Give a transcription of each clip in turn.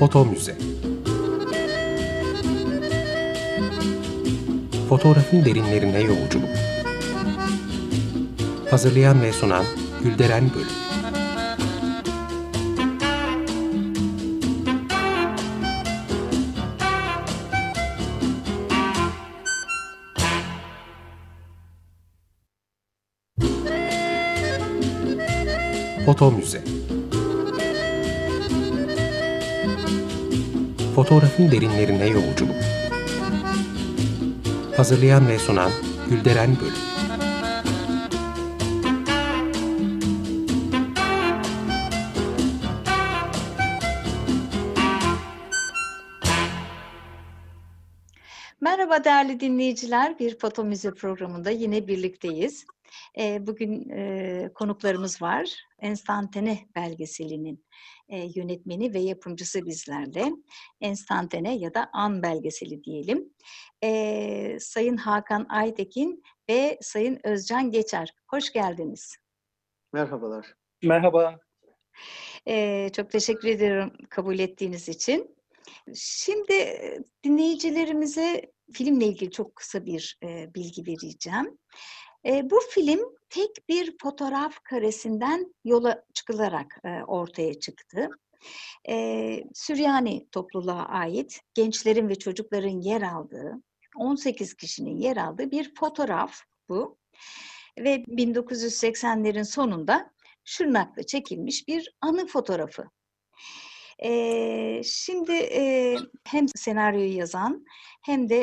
Foto Müze. Fotoğrafın derinlerine yolculuk. Hazırlayan ve sunan Gülderen Bölük. Foto Müze. Fotoğrafın derinlerine yolculuk. Hazırlayan ve sunan Gülderen Bölük. Merhaba değerli dinleyiciler, bir Foto Müze programında yine birlikteyiz. Bugün konuklarımız var. Enstantane belgeselinin yönetmeni ve yapımcısı bizlerle. Enstantane ya da An belgeseli diyelim. Sayın Hakan Aytekin ve Sayın Özcan Geçer. Hoş geldiniz. Merhabalar. Merhaba. Çok teşekkür ederim kabul ettiğiniz için. Şimdi dinleyicilerimize filmle ilgili çok kısa bir bilgi vereceğim. Bu film tek bir fotoğraf karesinden yola çıkılarak ortaya çıktı. Süryani topluluğa ait gençlerin ve çocukların yer aldığı, 18 kişinin yer aldığı bir fotoğraf bu. Ve 1980'lerin sonunda Şırnak'ta çekilmiş bir anı fotoğrafı. Şimdi hem senaryoyu yazan hem de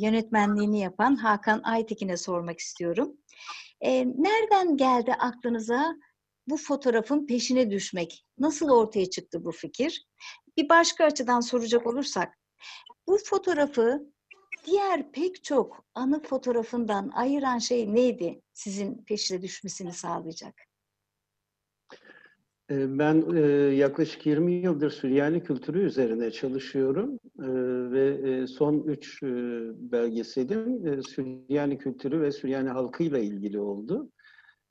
yönetmenliğini yapan Hakan Aytekin'e sormak istiyorum. Nereden geldi aklınıza bu fotoğrafın peşine düşmek? Nasıl ortaya çıktı bu fikir? Bir başka açıdan soracak olursak, bu fotoğrafı diğer pek çok anı fotoğrafından ayıran şey neydi sizin peşine düşmesini sağlayacak? Ben yaklaşık 20 yıldır Süryani kültürü üzerine çalışıyorum ve son 3 belgeselim Süryani kültürü ve Süryani halkıyla ilgili oldu.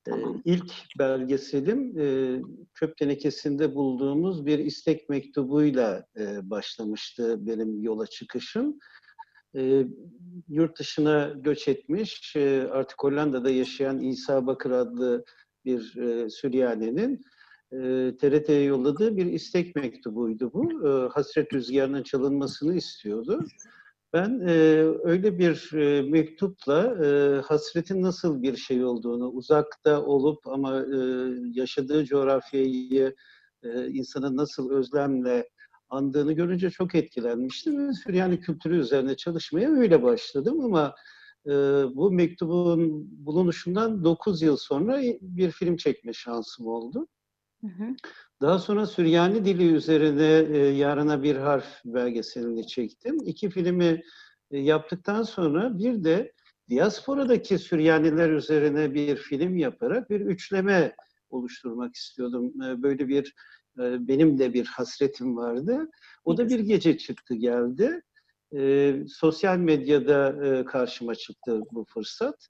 Tamam. İlk belgeselim çöp tenekesinde bulduğumuz bir istek mektubuyla başlamıştı benim yola çıkışım. Yurt dışına göç etmiş, artık Hollanda'da yaşayan İsa Bakır adlı bir Süryani'nin TRT'ye yolladığı bir istek mektubuydu bu. Hasret rüzgarının çalınmasını istiyordu. Ben öyle bir mektupla hasretin nasıl bir şey olduğunu, uzakta olup ama yaşadığı coğrafyayı insanın nasıl özlemle andığını görünce çok etkilenmiştim. Süryani kültürü üzerine çalışmaya öyle başladım ama bu mektubun bulunuşundan 9 yıl sonra bir film çekme şansım oldu. Daha sonra Süryani dili üzerine Yarına Bir Harf belgeselini çektim. 2 filmi yaptıktan sonra bir de diasporadaki Süryaniler üzerine bir film yaparak bir üçleme oluşturmak istiyordum. Böyle bir benim de bir hasretim vardı. O da bir gece çıktı geldi. Sosyal medyada karşıma çıktı bu fırsat.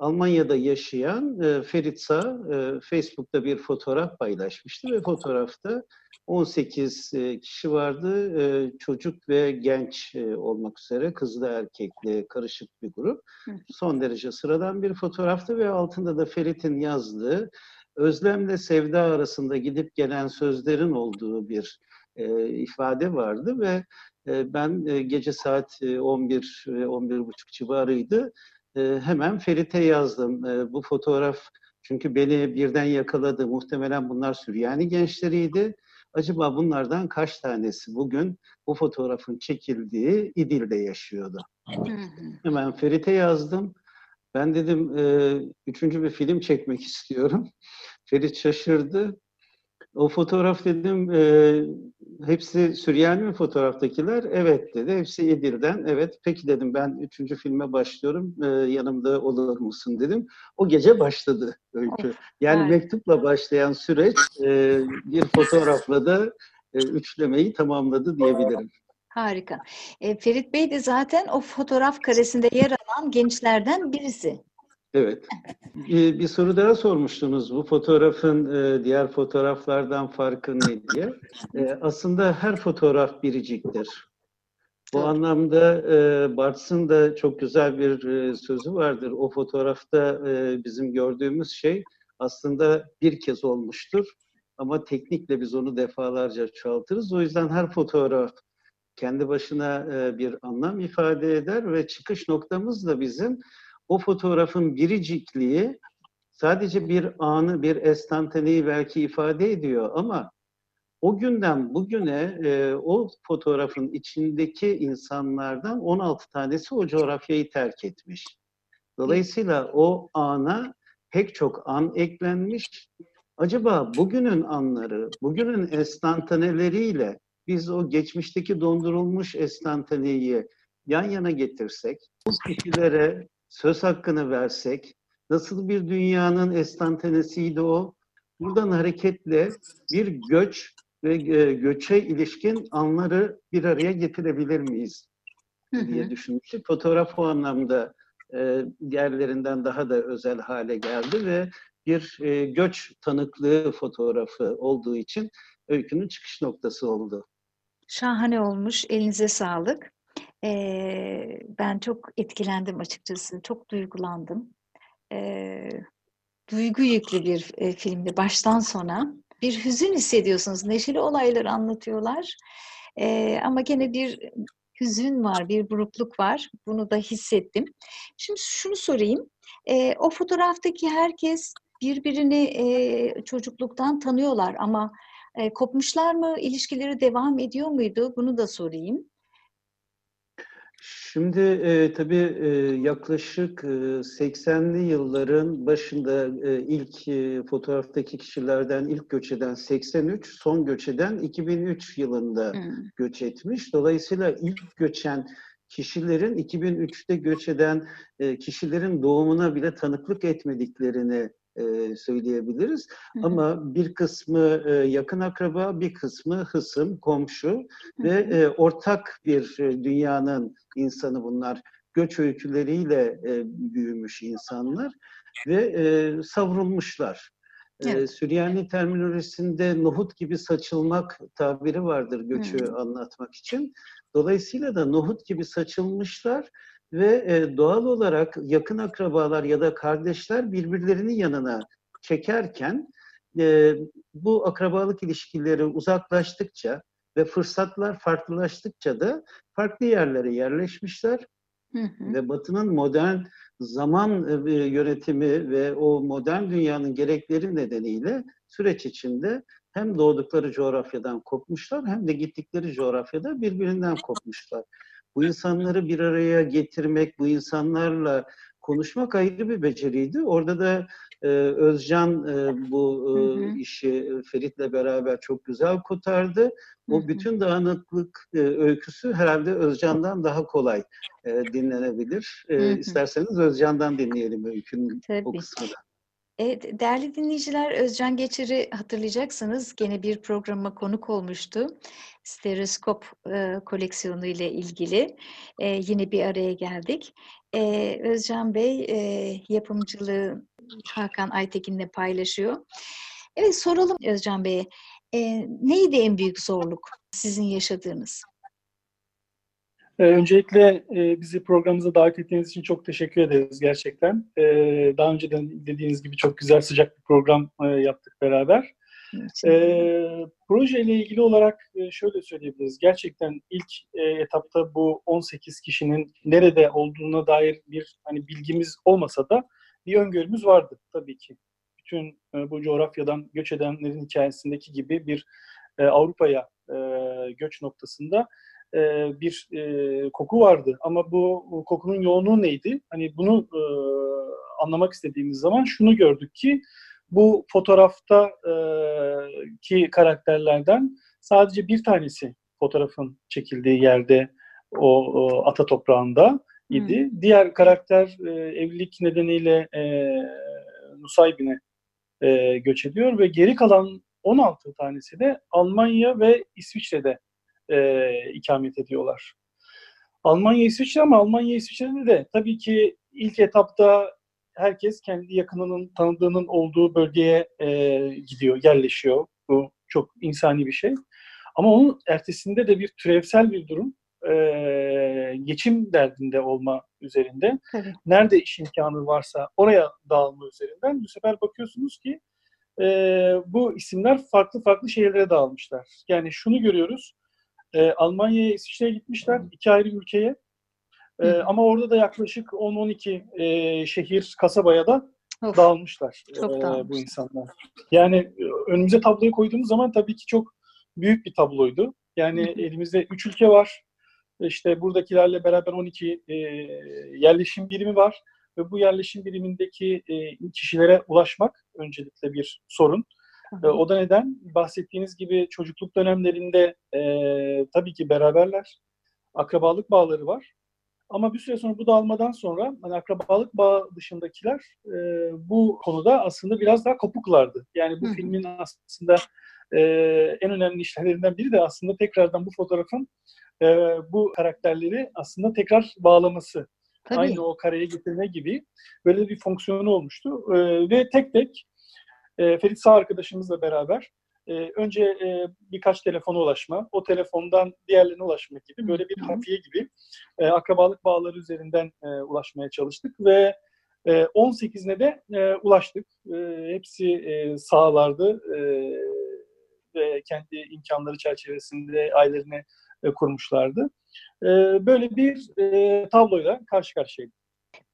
Almanya'da yaşayan Ferit Sağ Facebook'ta bir fotoğraf paylaşmıştı ve fotoğrafta 18 kişi vardı. Çocuk ve genç olmak üzere kızlı erkekli karışık bir grup. Son derece sıradan bir fotoğraftı ve altında da Ferit'in yazdığı özlemle sevda arasında gidip gelen sözlerin olduğu bir ifade vardı ve ben gece saat 11-11.30 civarıydı. Hemen Ferit'e yazdım. Bu fotoğraf çünkü beni birden yakaladı. Muhtemelen bunlar Süryani gençleriydi. Acaba bunlardan kaç tanesi bugün bu fotoğrafın çekildiği İdil'de yaşıyordu? Hemen Ferit'e yazdım. Ben dedim 3. bir film çekmek istiyorum. Ferit şaşırdı. O fotoğraf dedim hepsi Süryani mi fotoğraftakiler? Evet dedi. Hepsi İdil'den. Evet. Peki dedim ben 3. filme başlıyorum. Yanımda olur musun dedim. O gece başladı öykü. Yani evet. Mektupla başlayan süreç bir fotoğrafla da üçlemeyi tamamladı diyebilirim. Harika. Ferit Bey de zaten o fotoğraf karesinde yer alan gençlerden birisi. Evet. Bir soru daha sormuştunuz. Bu fotoğrafın diğer fotoğraflardan farkı ne diye. Aslında her fotoğraf biriciktir. Bu anlamda Barthes'ın da çok güzel bir sözü vardır. O fotoğrafta bizim gördüğümüz şey aslında bir kez olmuştur. Ama teknikle biz onu defalarca çoğaltırız. O yüzden her fotoğraf kendi başına bir anlam ifade eder ve çıkış noktamız da bizim o fotoğrafın biricikliği sadece bir anı, bir enstantaneyi belki ifade ediyor ama o günden bugüne o fotoğrafın içindeki insanlardan 16 tanesi o coğrafyayı terk etmiş. Dolayısıyla o ana pek çok an eklenmiş. Acaba bugünün anları, bugünün enstantaneleriyle biz o geçmişteki dondurulmuş enstantaneyi yan yana getirsek, bu kişilere söz hakkını versek, nasıl bir dünyanın enstantanesiydi o? Buradan hareketle bir göç ve göçe ilişkin anları bir araya getirebilir miyiz diye düşünmüştük. Fotoğraf o anlamda diğerlerinden daha da özel hale geldi ve bir göç tanıklığı fotoğrafı olduğu için öykünün çıkış noktası oldu. Şahane olmuş. Elinize sağlık. Ben çok etkilendim açıkçası. Çok duygulandım. Duygu yüklü bir filmdi baştan sona. Bir hüzün hissediyorsunuz. Neşeli olayları anlatıyorlar. Ama gene bir hüzün var, bir burukluk var. Bunu da hissettim. Şimdi şunu sorayım. O fotoğraftaki herkes birbirini çocukluktan tanıyorlar ama kopmuşlar mı? İlişkileri devam ediyor muydu? Bunu da sorayım. Şimdi tabii yaklaşık 80'li yılların başında ilk fotoğraftaki kişilerden ilk göç eden 83, son göç eden 2003 yılında göç etmiş. Dolayısıyla ilk göçen kişilerin 2003'te göç eden kişilerin doğumuna bile tanıklık etmediklerini söyleyebiliriz. Ama bir kısmı yakın akraba, bir kısmı hısım, komşu ve ortak bir dünyanın insanı bunlar. Göç öyküleriyle büyümüş insanlar ve savrulmuşlar. Evet. Süryani terminolojisinde nohut gibi saçılmak tabiri vardır göçü anlatmak için. Dolayısıyla da nohut gibi saçılmışlar ve doğal olarak yakın akrabalar ya da kardeşler birbirlerinin yanına çekerken bu akrabalık ilişkileri uzaklaştıkça ve fırsatlar farklılaştıkça da farklı yerlere yerleşmişler. Ve Batı'nın modern zaman yönetimi ve o modern dünyanın gerekleri nedeniyle süreç içinde hem doğdukları coğrafyadan kopmuşlar hem de gittikleri coğrafyada birbirinden kopmuşlar. Bu insanları bir araya getirmek, bu insanlarla konuşmak ayrı bir beceriydi. Orada da Özcan bu işi Ferit'le beraber çok güzel kotardı. O bütün dağınıklık öyküsü herhalde Özcan'dan daha kolay dinlenebilir. İsterseniz Özcan'dan dinleyelim öykünün o kısmını. Evet, değerli dinleyiciler, Özcan Geçer'i hatırlayacaksınız. Gene bir programa konuk olmuştu. Stereoskop koleksiyonu ile ilgili yine bir araya geldik. Özcan Bey yapımcılığı Hakan Aytekin'le paylaşıyor. Evet, soralım Özcan Bey'e. Neydi en büyük zorluk sizin yaşadığınız? Öncelikle bizi programımıza davet ettiğiniz için çok teşekkür ederiz gerçekten. Daha önceden dediğiniz gibi çok güzel sıcak bir program yaptık beraber. Projeyle ilgili olarak şöyle söyleyebiliriz. Gerçekten ilk etapta bu 18 kişinin nerede olduğuna dair bir hani bilgimiz olmasa da bir öngörümüz vardı tabii ki. Bütün bu coğrafyadan göç edenlerin hikayesindeki gibi bir Avrupa'ya göç noktasında bir koku vardı ama bu kokunun yoğunluğu neydi? Hani bunu anlamak istediğimiz zaman şunu gördük ki bu fotoğrafta ki karakterlerden sadece bir tanesi fotoğrafın çekildiği yerde o ata toprağında idi. Diğer karakter evlilik nedeniyle Nusaybin'e göç ediyor ve geri kalan 16 tanesi de Almanya ve İsviçre'de ikamet ediyorlar. Almanya-İsviçre ama Almanya-İsviçre'de de tabii ki ilk etapta herkes kendi yakınının, tanıdığının olduğu bölgeye gidiyor, yerleşiyor. Bu çok insani bir şey. Ama onun ertesinde de bir türevsel bir durum, geçim derdinde olma üzerinde. Evet. Nerede iş imkanı varsa oraya dağılma üzerinden. Bu sefer bakıyorsunuz ki bu isimler farklı farklı şehirlere dağılmışlar. Yani şunu görüyoruz. Almanya'ya, İsviçre'ye gitmişler. İki ayrı ülkeye. Ama orada da yaklaşık 10-12 şehir, kasabaya da dağılmışlar bu insanlar. Yani önümüze tabloyu koyduğumuz zaman tabii ki çok büyük bir tabloydu. Yani elimizde 3 ülke var. İşte buradakilerle beraber 12 yerleşim birimi var. Ve bu yerleşim birimindeki kişilere ulaşmak öncelikle bir sorun. O da neden? Bahsettiğiniz gibi çocukluk dönemlerinde tabii ki beraberler. Akrabalık bağları var. Ama bir süre sonra bu dağılmadan sonra hani akrabalık bağı dışındakiler bu konuda aslında biraz daha kopuklardı. Yani bu filmin aslında en önemli işlerinden biri de aslında tekrardan bu fotoğrafın bu karakterleri aslında tekrar bağlaması. Tabii. Aynı o kareye getirme gibi böyle bir fonksiyonu olmuştu. Ve tek tek Ferit Sağ arkadaşımızla beraber önce birkaç telefona ulaşma, o telefondan diğerlerine ulaşmak gibi böyle bir hafiye gibi akrabalık bağları üzerinden ulaşmaya çalıştık ve 18'ine de ulaştık. Hepsi sağlardı ve kendi imkanları çerçevesinde ailelerini kurmuşlardı. Böyle bir tabloyla karşı karşıyaydık.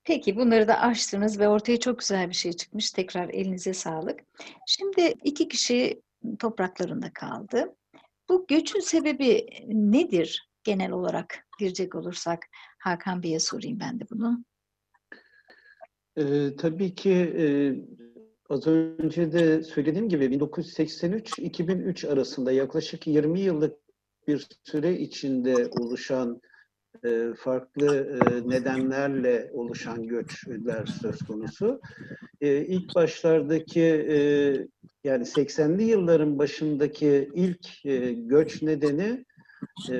Peki bunları da açtınız ve ortaya çok güzel bir şey çıkmış. Tekrar elinize sağlık. Şimdi iki kişi topraklarında kaldı. Bu göçün sebebi nedir genel olarak girecek olursak? Hakan Bey'e sorayım ben de bunu. Tabii ki az önce de söylediğim gibi 1983-2003 arasında yaklaşık 20 yıllık bir süre içinde oluşan farklı nedenlerle oluşan göçler söz konusu. İlk başlardaki yani 80'li yılların başındaki ilk göç nedeni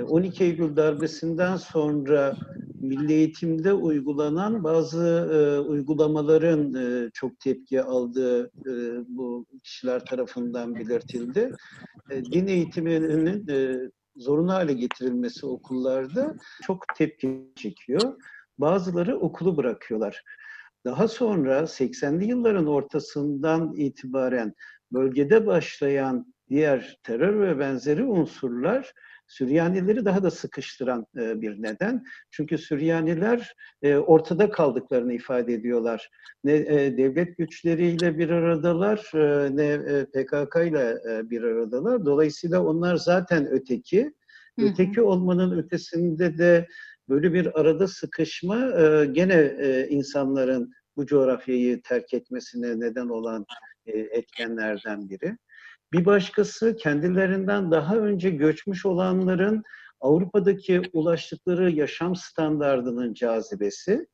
12 Eylül darbesinden sonra milli eğitimde uygulanan bazı uygulamaların çok tepki aldığı bu kişiler tarafından belirtildi. Din eğitiminin zorunlu hale getirilmesi okullarda çok tepki çekiyor. Bazıları okulu bırakıyorlar. Daha sonra 80'li yılların ortasından itibaren bölgede başlayan diğer terör ve benzeri unsurlar Süryanileri daha da sıkıştıran bir neden. Çünkü Süryaniler ortada kaldıklarını ifade ediyorlar. Ne devlet güçleriyle bir aradalar, ne PKK ile bir aradalar. Dolayısıyla onlar zaten öteki. Öteki olmanın ötesinde de böyle bir arada sıkışma gene insanların bu coğrafyayı terk etmesine neden olan etkenlerden biri. Bir başkası kendilerinden daha önce göçmüş olanların Avrupa'daki ulaştıkları yaşam standardının cazibesi.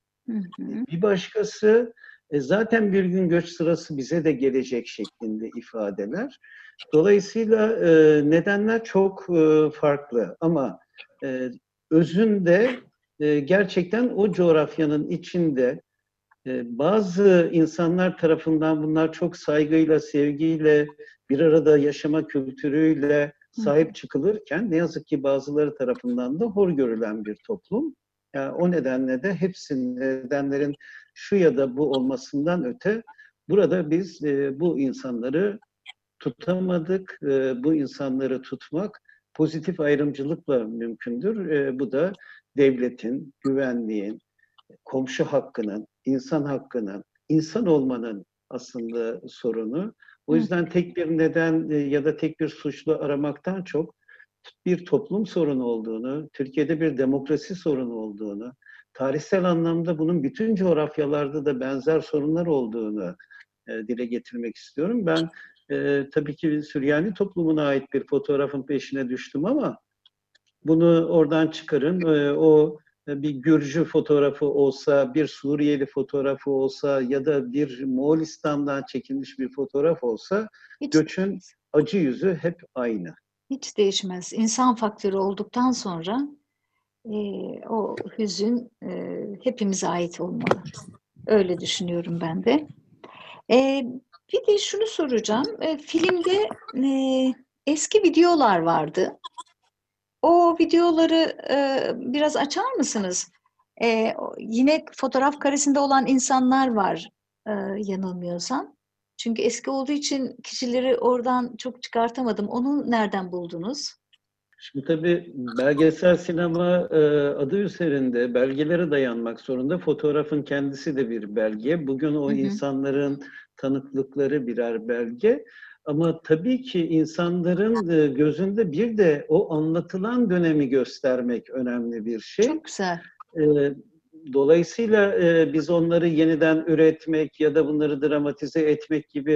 Bir başkası zaten bir gün göç sırası bize de gelecek şeklinde ifadeler. Dolayısıyla nedenler çok farklı ama özünde gerçekten o coğrafyanın içinde bazı insanlar tarafından bunlar çok saygıyla, sevgiyle, bir arada yaşama kültürüyle sahip çıkılırken ne yazık ki bazıları tarafından da hor görülen bir toplum. Yani o nedenle de hepsinin nedenlerin şu ya da bu olmasından öte burada biz bu insanları tutamadık. Bu insanları tutmak pozitif ayrımcılıkla mümkündür. Bu da devletin, güvenliğin, komşu hakkının, insan hakkının, insan olmanın aslında sorunu. O yüzden tek bir neden ya da tek bir suçlu aramaktan çok bir toplum sorunu olduğunu, Türkiye'de bir demokrasi sorunu olduğunu, tarihsel anlamda bunun bütün coğrafyalarda da benzer sorunlar olduğunu dile getirmek istiyorum. Ben tabii ki Süryani toplumuna ait bir fotoğrafın peşine düştüm ama bunu oradan çıkarın. O bir Gürcü fotoğrafı olsa, bir Suriyeli fotoğrafı olsa ya da bir Moğolistan'dan çekilmiş bir fotoğraf olsa hiç göçün değişmez. Acı yüzü hep aynı. Hiç değişmez. İnsan faktörü olduktan sonra o hüzün hepimize ait olmalı. Öyle düşünüyorum ben de. Bir de şunu soracağım. Filmde eski videolar vardı. O videoları biraz açar mısınız? Yine fotoğraf karesinde olan insanlar var yanılmıyorsam. Çünkü eski olduğu için kişileri oradan çok çıkartamadım. Onu nereden buldunuz? Şimdi tabii belgesel sinema adı üzerinde belgelere dayanmak zorunda. Fotoğrafın kendisi de bir belge. Bugün o insanların tanıklıkları birer belge. Ama tabii ki insanların gözünde bir de o anlatılan dönemi göstermek önemli bir şey. Çok güzel. Dolayısıyla biz onları yeniden üretmek ya da bunları dramatize etmek gibi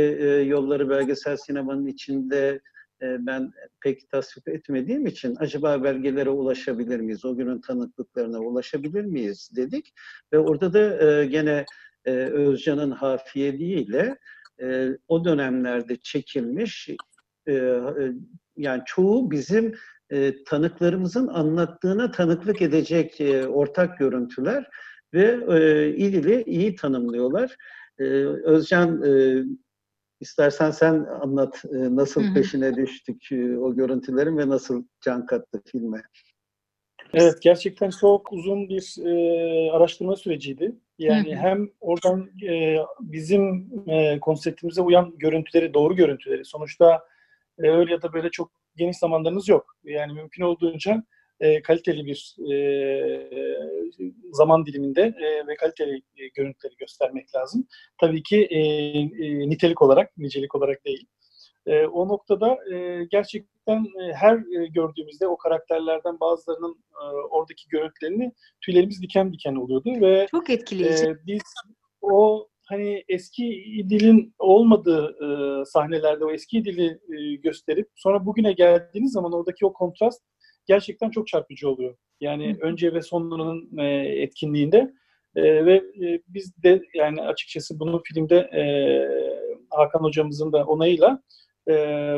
yolları belgesel sinemanın içinde ben pek tasvip etmediğim için acaba belgelere ulaşabilir miyiz, o günün tanıklıklarına ulaşabilir miyiz dedik. Ve orada da gene Özcan'ın hafiyeliğiyle o dönemlerde çekilmiş, yani çoğu bizim tanıklarımızın anlattığına tanıklık edecek ortak görüntüler ve İdil'i iyi tanımlıyorlar. Özcan, istersen sen anlat nasıl peşine düştük o görüntülerin ve nasıl can kattı filme. Evet, gerçekten çok uzun bir araştırma süreciydi. Yani hem oradan bizim konseptimize uyan görüntüleri, doğru görüntüleri. Sonuçta öyle ya da böyle çok geniş zamanlarınız yok. Yani mümkün olduğunca kaliteli bir zaman diliminde ve kaliteli görüntüleri göstermek lazım. Tabii ki nitelik olarak, nicelik olarak değil. O noktada gerçekten her gördüğümüzde o karakterlerden bazılarının oradaki görüntülerini tüylerimiz diken diken oluyordu ve çok etkileyici. Biz o hani eski İdil'in olmadığı sahnelerde o eski İdil'i gösterip sonra bugüne geldiğiniz zaman oradaki o kontrast gerçekten çok çarpıcı oluyor. Yani önce ve sonlarının etkinliğinde ve biz de yani açıkçası bunu filmde Hakan hocamızın da onayıyla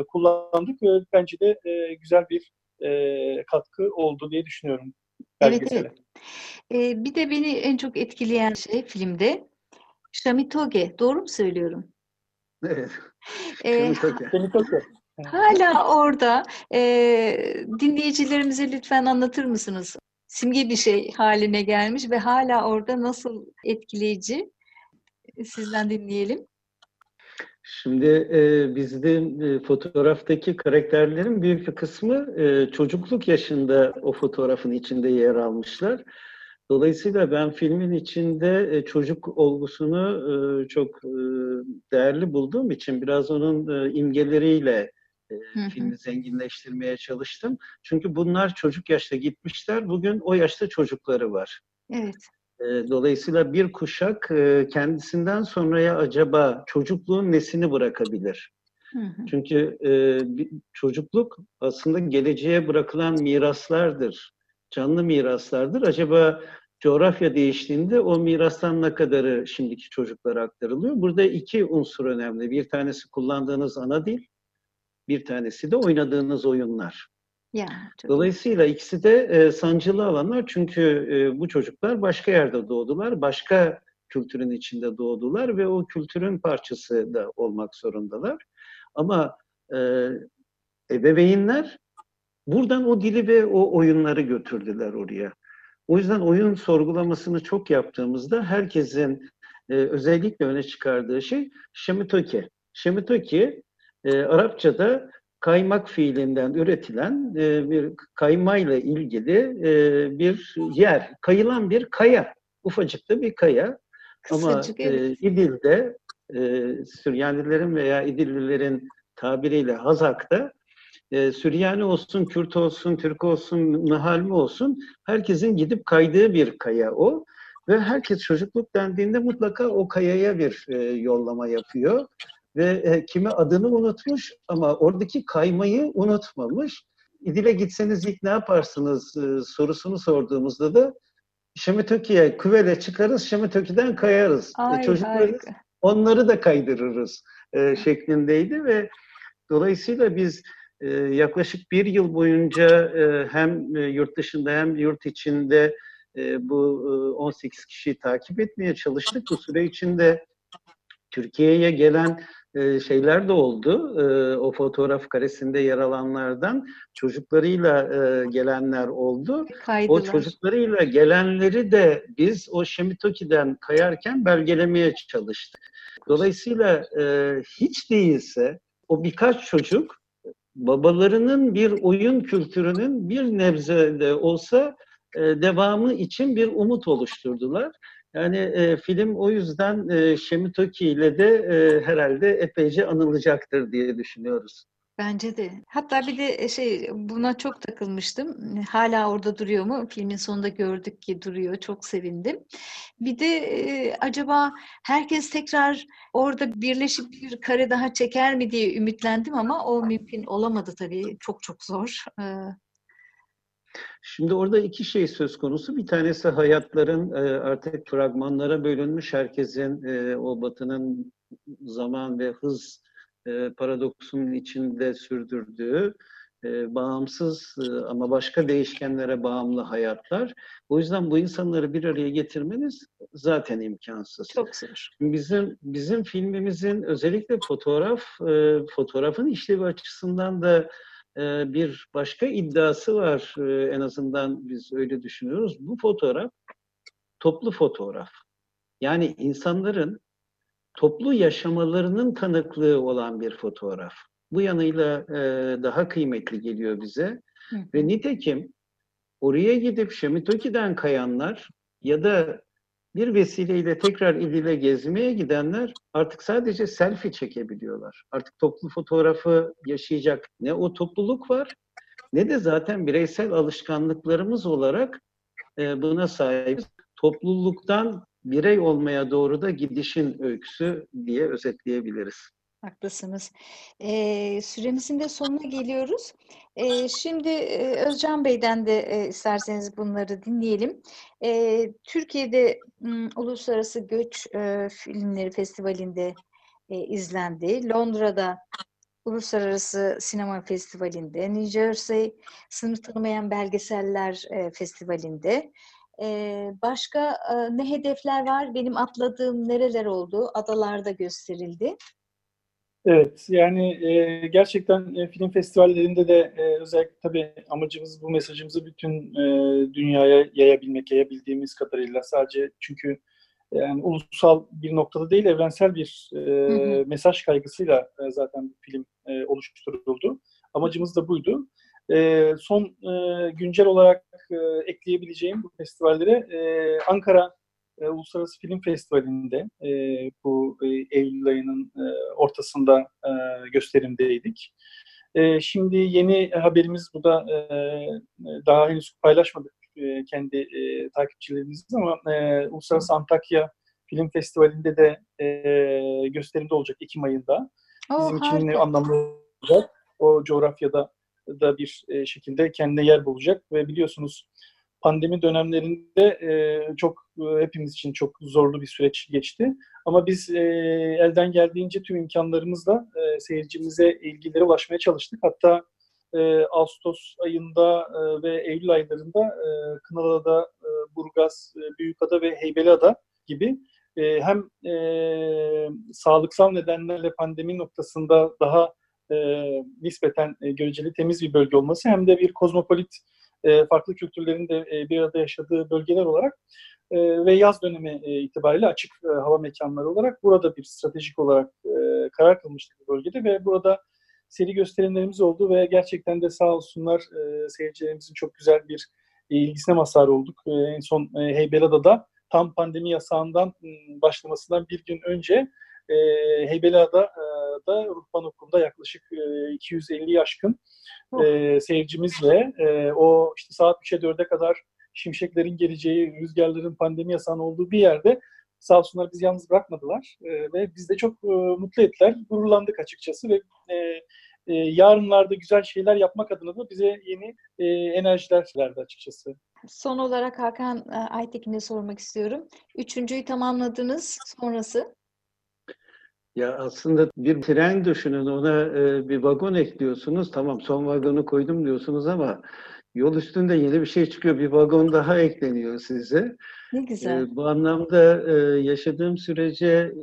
kullandık ve bence de güzel bir katkı oldu diye düşünüyorum. Evet. Bir de beni en çok etkileyen şey filmde Şimitoke. Doğru mu söylüyorum? Evet. Şimitoke. Hala orada. Dinleyicilerimize lütfen anlatır mısınız? Simge bir şey haline gelmiş ve hala orada, nasıl etkileyici? Sizden dinleyelim. Şimdi bizde fotoğraftaki karakterlerin büyük bir kısmı çocukluk yaşında o fotoğrafın içinde yer almışlar. Dolayısıyla ben filmin içinde çocuk olgusunu çok değerli bulduğum için biraz onun imgeleriyle filmi zenginleştirmeye çalıştım. Çünkü bunlar çocuk yaşta gitmişler, bugün o yaşta çocukları var. Evet. Dolayısıyla bir kuşak kendisinden sonraya acaba çocukluğun nesini bırakabilir? Çünkü çocukluk aslında geleceğe bırakılan miraslardır, canlı miraslardır. Acaba coğrafya değiştiğinde o mirastan ne kadarı şimdiki çocuklara aktarılıyor? Burada iki unsur önemli. Bir tanesi kullandığınız ana dil, bir tanesi de oynadığınız oyunlar. Dolayısıyla ikisi de sancılı alanlar, çünkü bu çocuklar başka yerde doğdular, başka kültürün içinde doğdular ve o kültürün parçası da olmak zorundalar. Ama ebeveynler buradan o dili ve o oyunları götürdüler oraya. O yüzden oyun sorgulamasını çok yaptığımızda herkesin özellikle öne çıkardığı şey Şimitoke. Şimitoke Arapçada kaymak fiilinden üretilen bir kaymayla ilgili bir yer. Kayılan bir kaya. Ufacık da bir kaya. Kısacık, ama İdil'de, Süryanilerin veya İdillilerin tabiriyle Hazak'ta, Süryani olsun, Kürt olsun, Türk olsun, Nihalmi olsun, herkesin gidip kaydığı bir kaya o. Ve herkes çocukluk dendiğinde mutlaka o kayaya bir yollama yapıyor. Ve kimi adını unutmuş ama oradaki kaymayı unutmamış. İdil'e gitseniz ilk ne yaparsınız sorusunu sorduğumuzda da Şimitoke'ye küvele çıkarız, Şimitoke'den kayarız. Çocuklarımız, onları da kaydırırız şeklindeydi ve dolayısıyla biz yaklaşık bir yıl boyunca hem yurt dışında hem yurt içinde bu 18 kişiyi takip etmeye çalıştık. Bu süre içinde Türkiye'ye gelen şeyler de oldu. O fotoğraf karesinde yer alanlardan çocuklarıyla gelenler oldu. Kaydılar. O çocuklarıyla gelenleri de biz o Şimitoki'den kayarken belgelemeye çalıştık. Dolayısıyla hiç değilse o birkaç çocuk babalarının bir oyun kültürünün bir nebze de olsa devamı için bir umut oluşturdular. Yani film o yüzden Şimitoke ile de herhalde epeyce anılacaktır diye düşünüyoruz. Bence de. Hatta bir de buna çok takılmıştım. Hala orada duruyor mu? Filmin sonunda gördük ki duruyor. Çok sevindim. Bir de acaba herkes tekrar orada birleşip bir kare daha çeker mi diye ümitlendim ama o mümkün olamadı tabii. Çok çok zor. Şimdi orada iki şey söz konusu. Bir tanesi hayatların artık fragmanlara bölünmüş, herkesin o batının zaman ve hız paradoksunun içinde sürdürdüğü bağımsız ama başka değişkenlere bağımlı hayatlar. O yüzden bu insanları bir araya getirmeniz zaten imkansız. Çok zor. Bizim filmimizin özellikle fotoğrafın işlevi açısından da bir başka iddiası var. En azından biz öyle düşünüyoruz. Bu fotoğraf toplu fotoğraf. Yani insanların toplu yaşamalarının tanıklığı olan bir fotoğraf. Bu yanıyla daha kıymetli geliyor bize. Hı. Ve nitekim oraya gidip Şimitoki'den kayanlar ya da bir vesileyle tekrar İdil'e gezmeye gidenler artık sadece selfie çekebiliyorlar. Artık toplu fotoğrafı yaşayacak ne o topluluk var ne de zaten bireysel alışkanlıklarımız olarak buna sahibiz. Topluluktan birey olmaya doğru da gidişin öyküsü diye özetleyebiliriz. Haklısınız. Süremizin de sonuna geliyoruz. Şimdi Özcan Bey'den de isterseniz bunları dinleyelim. Türkiye'de Uluslararası Göç Filmleri Festivali'nde izlendi. Londra'da Uluslararası Sinema Festivali'nde, New Jersey Sınır Tanımayan Belgeseller Festivali'nde. Başka ne hedefler var? Benim atladığım nereler oldu? Adalarda gösterildi. Evet, yani gerçekten film festivallerinde de özellikle tabii amacımız bu mesajımızı bütün dünyaya yayabilmek, yayabildiğimiz kadarıyla sadece çünkü yani ulusal bir noktada değil, evrensel bir mesaj kaygısıyla zaten bir film oluşturuldu. Amacımız da buydu. Son güncel olarak ekleyebileceğim bu festivallere Ankara Uluslararası Film Festivali'nde bu Eylül ayının ortasında gösterimdeydik. Şimdi yeni haberimiz, bu da daha henüz paylaşmadık kendi takipçilerimizle ama Uluslararası Antakya Film Festivali'nde de gösterimde olacak Ekim ayında. Bizim için anlamlı olacak. O coğrafyada da bir şekilde kendine yer bulacak ve biliyorsunuz pandemi dönemlerinde hepimiz için çok zorlu bir süreç geçti. Ama biz elden geldiğince tüm imkanlarımızla seyircimize ilgilere ulaşmaya çalıştık. Hatta Ağustos ayında ve Eylül aylarında Kınalıada, Burgaz, Büyükada ve Heybeliada gibi hem sağlıksal nedenlerle pandemi noktasında daha nispeten göreceli temiz bir bölge olması hem de bir kozmopolit farklı kültürlerin de bir arada yaşadığı bölgeler olarak ve yaz dönemi itibariyle açık hava mekanları olarak burada bir stratejik olarak karar kılmıştı bu bölgede ve burada seri gösterimlerimiz oldu ve gerçekten de sağ olsunlar seyircilerimizin çok güzel bir ilgisine mazhar olduk. En son Heybeliada'da tam pandemi yasağından başlamasından bir gün önce Heybeliada'da Ruhban Okulu'nda yaklaşık 250'yi aşkın seyircimizle o işte saat 3'e 4'e kadar şimşeklerin geleceği, rüzgarların pandemi yasağının olduğu bir yerde sağ olsunlar bizi yalnız bırakmadılar ve biz de çok mutlu ettiler, gururlandık açıkçası ve yarınlarda güzel şeyler yapmak adına da bize yeni enerjiler verdi açıkçası. Son olarak Hakan Aytekin'e sormak istiyorum. 3.'yü tamamladınız, sonrası? Ya aslında bir tren düşünün, ona bir vagon ekliyorsunuz. Tamam, son vagonu koydum diyorsunuz ama yol üstünde yeni bir şey çıkıyor. Bir vagon daha ekleniyor size. Ne güzel. Bu anlamda yaşadığım sürece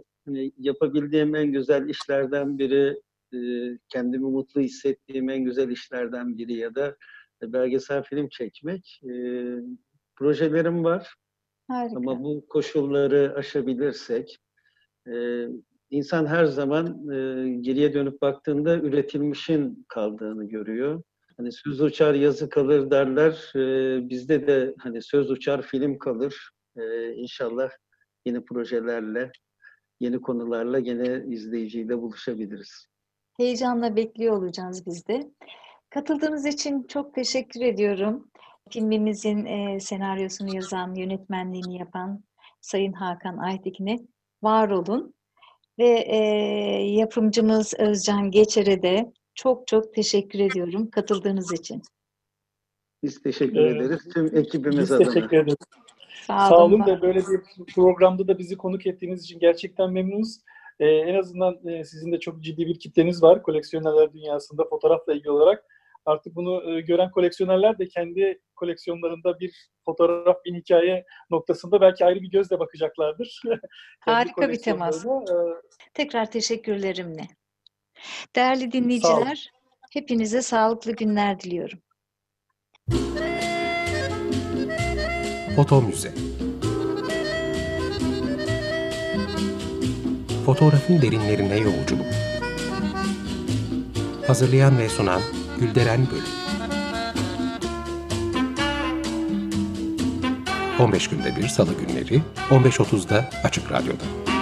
yapabildiğim en güzel işlerden biri, kendimi mutlu hissettiğim en güzel işlerden biri ya da belgesel film çekmek. Projelerim var. Harika. Ama bu koşulları aşabilirsek, insan her zaman geriye dönüp baktığında üretilmişin kaldığını görüyor. Hani söz uçar yazı kalır derler. Bizde de hani söz uçar film kalır. İnşallah yeni projelerle, yeni konularla yeni izleyiciyle buluşabiliriz. Heyecanla bekliyor olacağız biz de. Katıldığınız için çok teşekkür ediyorum. Filmimizin senaryosunu yazan, yönetmenliğini yapan Sayın Hakan Aytekin'e var olun. Ve yapımcımız Özcan Geçer'e de çok çok teşekkür ediyorum katıldığınız için. Biz teşekkür ederiz. Tüm ekibimiz adına. Biz teşekkür ederiz. Sağ olun da böyle bir programda da bizi konuk ettiğiniz için gerçekten memnunuz. En azından sizin de çok ciddi bir kitleniz var. Koleksiyonerler dünyasında fotoğrafla ilgili olarak. Artık bunu gören koleksiyonerler de kendi koleksiyonlarında bir fotoğraf, bir hikaye noktasında belki ayrı bir gözle bakacaklardır. Harika bir temas. Tekrar teşekkürlerimle. Değerli dinleyiciler, hepinize sağlıklı günler diliyorum. Foto Müze. Fotoğrafın derinlerine yolculuk. Hazırlayan ve sunan Gülderen Bölük. 15 günde bir salı günleri 15.30'da Açık Radyo'da.